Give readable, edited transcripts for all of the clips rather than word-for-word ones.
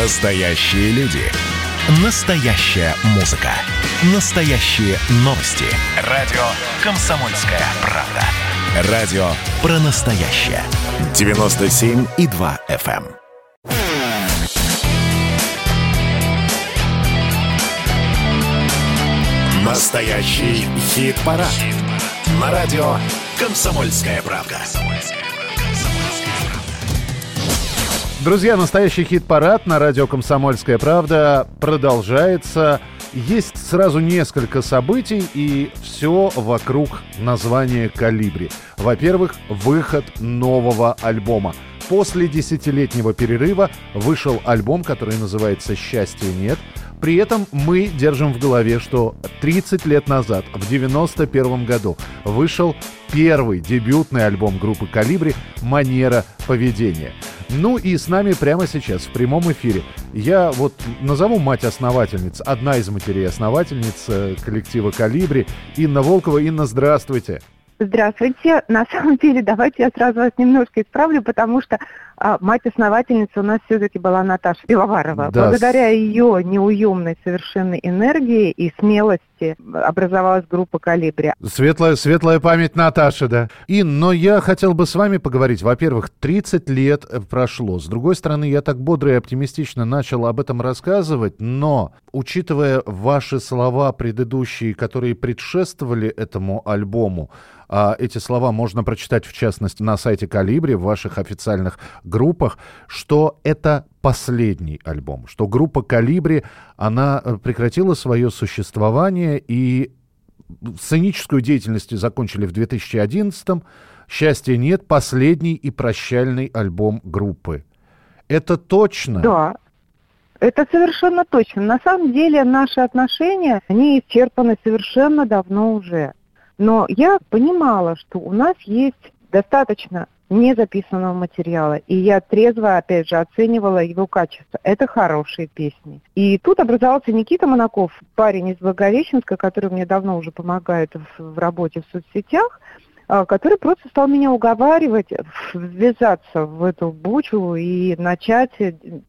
Настоящие люди. Настоящая музыка. Настоящие новости. Радио «Комсомольская правда». Радио про настоящее. 97,2 FM. Настоящий хит-парад. Хит-парад. На радио «Комсомольская правда». Друзья, настоящий хит-парад на радио «Комсомольская правда» продолжается. Есть сразу несколько событий, и все вокруг названия «Колибри». Во-первых, выход нового альбома. После десятилетнего перерыва вышел альбом, который называется «Счастья нет». При этом мы держим в голове, что 30 лет назад, в 91 году, вышел первый дебютный альбом группы «Колибри» «Манера поведения». Ну и с нами прямо сейчас, в прямом эфире, я вот назову мать-основательниц, одна из матерей-основательниц коллектива «Колибри», Инна Волкова. Инна, здравствуйте. Здравствуйте. На самом деле, давайте я сразу вас немножко исправлю, потому что мать-основательница у нас все-таки была Наташа Пиловарова. Да. Благодаря ее неуемной совершенно энергии и смелости образовалась группа «Колибри». Светлая память Наташи, да. Ин, но я хотел бы с вами поговорить. Во-первых, 30 лет прошло. С другой стороны, я так бодро и оптимистично начал об этом рассказывать, но, учитывая ваши слова предыдущие, которые предшествовали этому альбому, эти слова можно прочитать, в частности, на сайте «Колибри», в ваших официальных группах, что это последний альбом, что группа «Колибри», она прекратила свое существование, и сценическую деятельность закончили в 2011-м. «Счастья нет» — последний и прощальный альбом группы. Это точно? Да. Это совершенно точно. На самом деле наши отношения, они исчерпаны совершенно давно уже. Но я понимала, что у нас есть достаточно незаписанного материала, и я трезво, опять же, оценивала его качество. Это хорошие песни. И тут образовался Никита Манаков, парень из Благовещенска, который мне давно уже помогает в работе в соцсетях, который просто стал меня уговаривать ввязаться в эту бучу и начать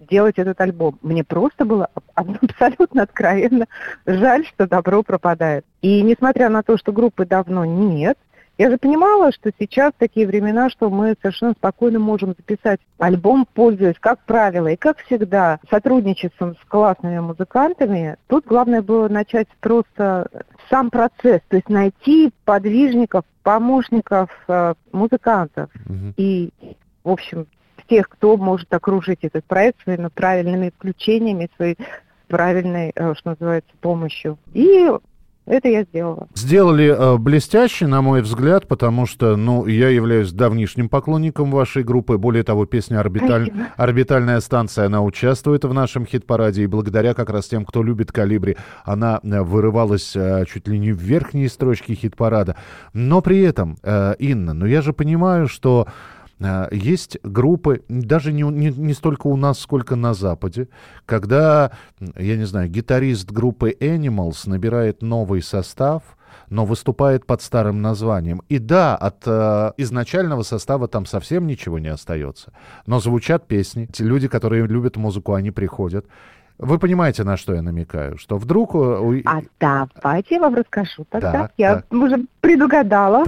делать этот альбом. Мне просто было абсолютно откровенно жаль, что добро пропадает. И несмотря на то, что группы давно нет, я же понимала, что сейчас такие времена, что мы совершенно спокойно можем записать альбом, пользуясь, как правило, и как всегда, сотрудничеством с классными музыкантами. Тут главное было начать просто сам процесс, то есть найти подвижников, помощников, музыкантов и, в общем, тех, кто может окружить этот проект своими правильными включениями, своей правильной, что называется, помощью. И это я сделала. Сделали блестяще, на мой взгляд, потому что, я являюсь давнишним поклонником вашей группы. Более того, песня «Орбитальная станция», она участвует в нашем хит-параде. И благодаря как раз тем, кто любит «Колибри», она вырывалась чуть ли не в верхние строчки хит-парада. Но при этом, Инна, я же понимаю, что есть группы, даже не столько у нас, сколько на Западе, когда, я не знаю, гитарист группы Animals набирает новый состав, но выступает под старым названием. И да, от изначального состава там совсем ничего не остается, но звучат песни. Те люди, которые любят музыку, они приходят. Вы понимаете, на что я намекаю, что вдруг... давайте я вам расскажу тогда. Я уже предугадала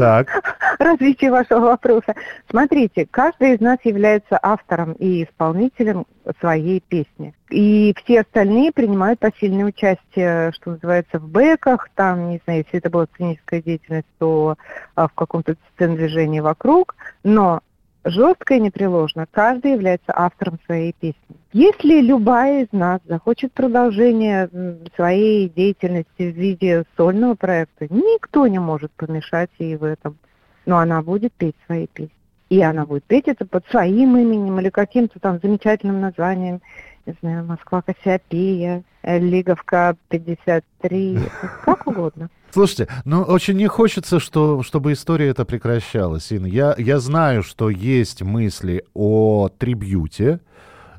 развитие вашего вопроса. Смотрите, каждый из нас является автором и исполнителем своей песни. И все остальные принимают посильное участие, что называется, в бэках, там, не знаю, если это была сценическая деятельность, то в каком-то сцен-движении вокруг, но... жестко и непреложно. Каждый является автором своей песни. Если любая из нас захочет продолжение своей деятельности в виде сольного проекта, никто не может помешать ей в этом. Но она будет петь свои песни. И она будет петь это под своим именем или каким-то там замечательным названием. Не знаю, «Москва Кассиопея», «Лиговка 53», как угодно. Слушайте, очень не хочется, чтобы история эта прекращалась, Инна. Я знаю, что есть мысли о трибьюте,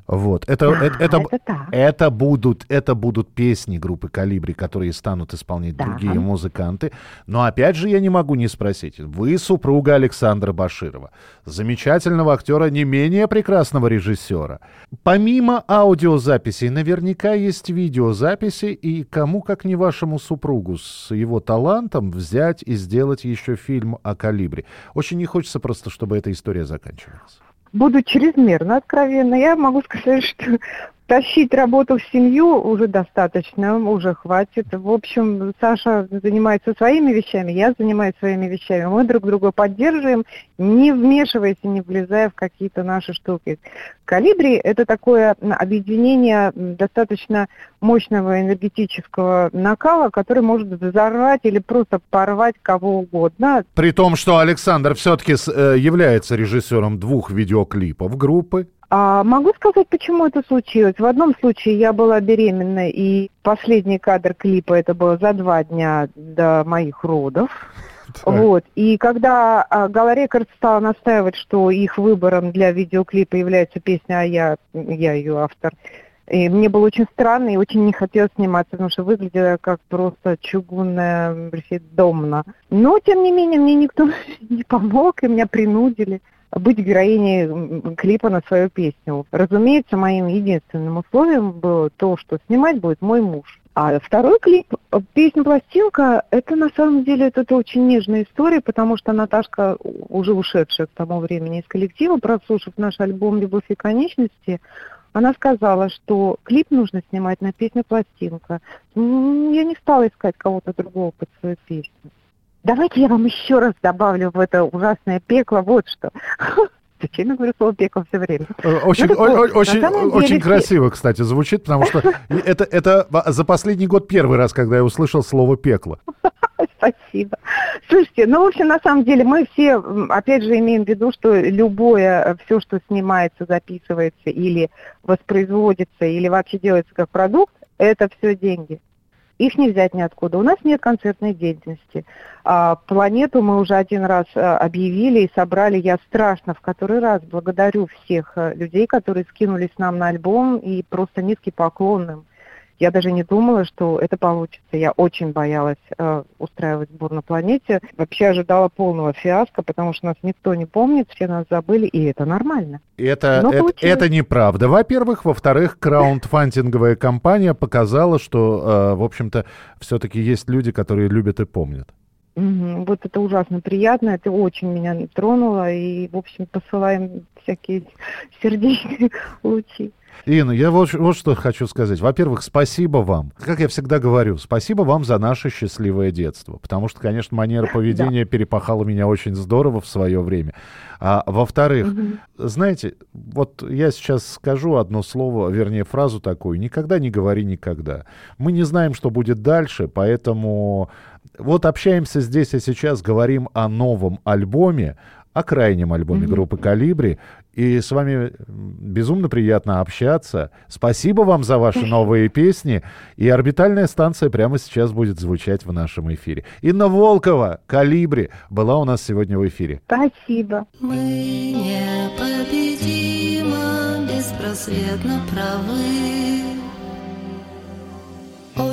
Вот. Это будут песни группы «Колибри», которые станут исполнять другие музыканты. Но опять же я не могу не спросить. Вы супруга Александра Баширова, замечательного актера, не менее прекрасного режиссера. Помимо аудиозаписей, наверняка есть видеозаписи. И кому, как не вашему супругу, с его талантом взять и сделать еще фильм о «Колибри». Очень не хочется просто, чтобы эта история заканчивалась. Буду чрезмерно откровенна. Я могу сказать, что тащить работу в семью уже достаточно, уже хватит. В общем, Саша занимается своими вещами, я занимаюсь своими вещами. Мы друг друга поддерживаем, не вмешиваясь и не влезая в какие-то наши штуки. «Колибри» — это такое объединение достаточно мощного энергетического накала, который может взорвать или просто порвать кого угодно. При том, что Александр все-таки является режиссером 2 видеоклипов группы. А могу сказать, почему это случилось. В одном случае я была беременна, и последний кадр клипа это было за 2 дня до моих родов. Вот. И когда Gala Records стала настаивать, что их выбором для видеоклипа является песня, а я ее автор, и мне было очень странно и очень не хотелось сниматься, потому что выглядела как просто чугунная домна. Но, тем не менее, мне никто не помог, и меня принудили быть героиней клипа на свою песню. Разумеется, моим единственным условием было то, что снимать будет мой муж. А второй клип, песня-пластинка, это на самом деле это очень нежная история, потому что Наташка, уже ушедшая к тому времени из коллектива, прослушав наш альбом «Любовь и конечности», она сказала, что клип нужно снимать на песню-пластинка. Я не стала искать кого-то другого под свою песню. Давайте я вам еще раз добавлю в это ужасное пекло вот что. Зачем я говорю слово «пекло» все время? Очень красиво, кстати, звучит, потому что это за последний год первый раз, когда я услышал слово «пекло». Спасибо. Слушайте, ну, в общем, на самом деле мы все, опять же, имеем в виду, что все, что снимается, записывается или воспроизводится, или вообще делается как продукт, это все деньги. Их не взять ниоткуда. У нас нет концертной деятельности. Планету мы уже 1 раз объявили и собрали. Я страшно в который раз благодарю всех людей, которые скинулись нам на альбом, и просто низкий поклон им. Я даже не думала, что это получится. Я очень боялась устраивать сбор на планете. Вообще ожидала полного фиаско, потому что нас никто не помнит, все нас забыли, и это нормально. Это неправда. Во-первых. Во-вторых, краундфандинговая кампания показала, что, в общем-то, все-таки есть люди, которые любят и помнят. Вот это ужасно приятно, это очень меня тронуло, и, в общем, посылаем всякие сердечные лучи. Инна, я вот что хочу сказать. Во-первых, спасибо вам. Как я всегда говорю, спасибо вам за наше счастливое детство. Потому что, конечно, манера поведения перепахала меня очень здорово в свое время. А во-вторых, знаете, вот я сейчас скажу одно слово, вернее, фразу такую. Никогда не говори никогда. Мы не знаем, что будет дальше, поэтому вот общаемся здесь и сейчас, говорим о новом альбоме, о крайнем альбоме группы «Колибри». И с вами безумно приятно общаться. Спасибо вам за ваши новые песни. И «Орбитальная станция» прямо сейчас будет звучать в нашем эфире. Инна Волкова, «Колибри», была у нас сегодня в эфире. Спасибо. Мы непобедимо, беспросветно правы.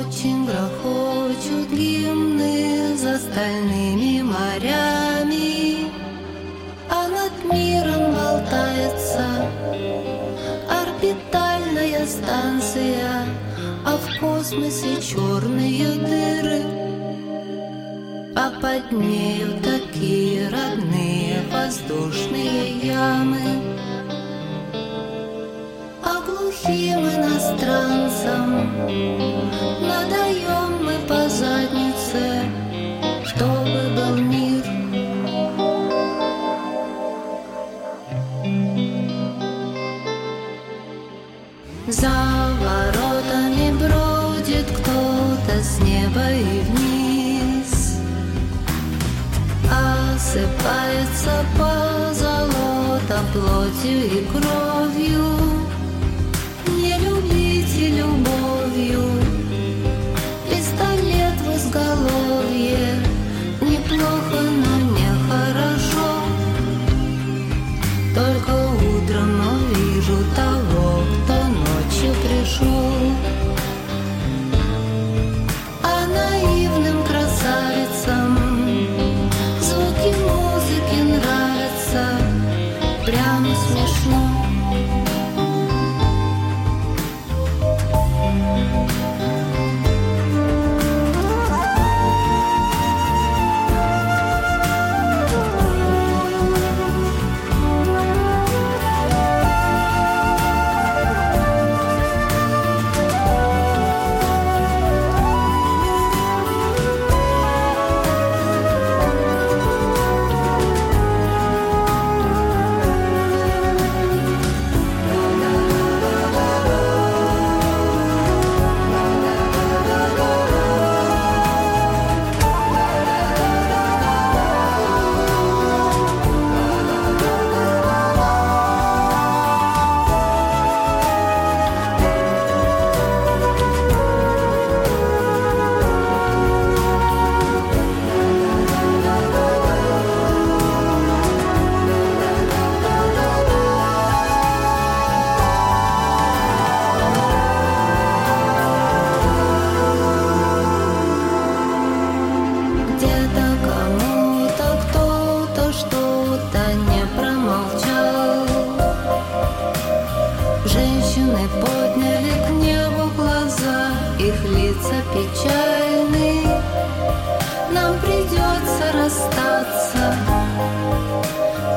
Очень грохочут гимны за стальными морями, а над миром болтается орбитальная станция, а в космосе черные дыры, а под нею такие родные воздушные ямы. А глухим иностранцам надаем мы по заднице, чтобы был мир. За воротами бродит кто-то с неба и вниз, осыпается позолота плотью и кровью, не любите любовью, пистолет в изголовье, неплохо, но нехорошо, только утром увижу того, кто Мы подняли к небу глаза, их лица печальны. Нам придется расстаться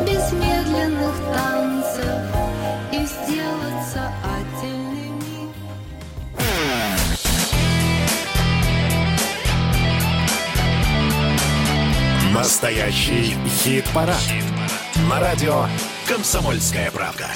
без медленных танцев и сделаться отдельными. Настоящий хит-парад. На радио «Комсомольская правда».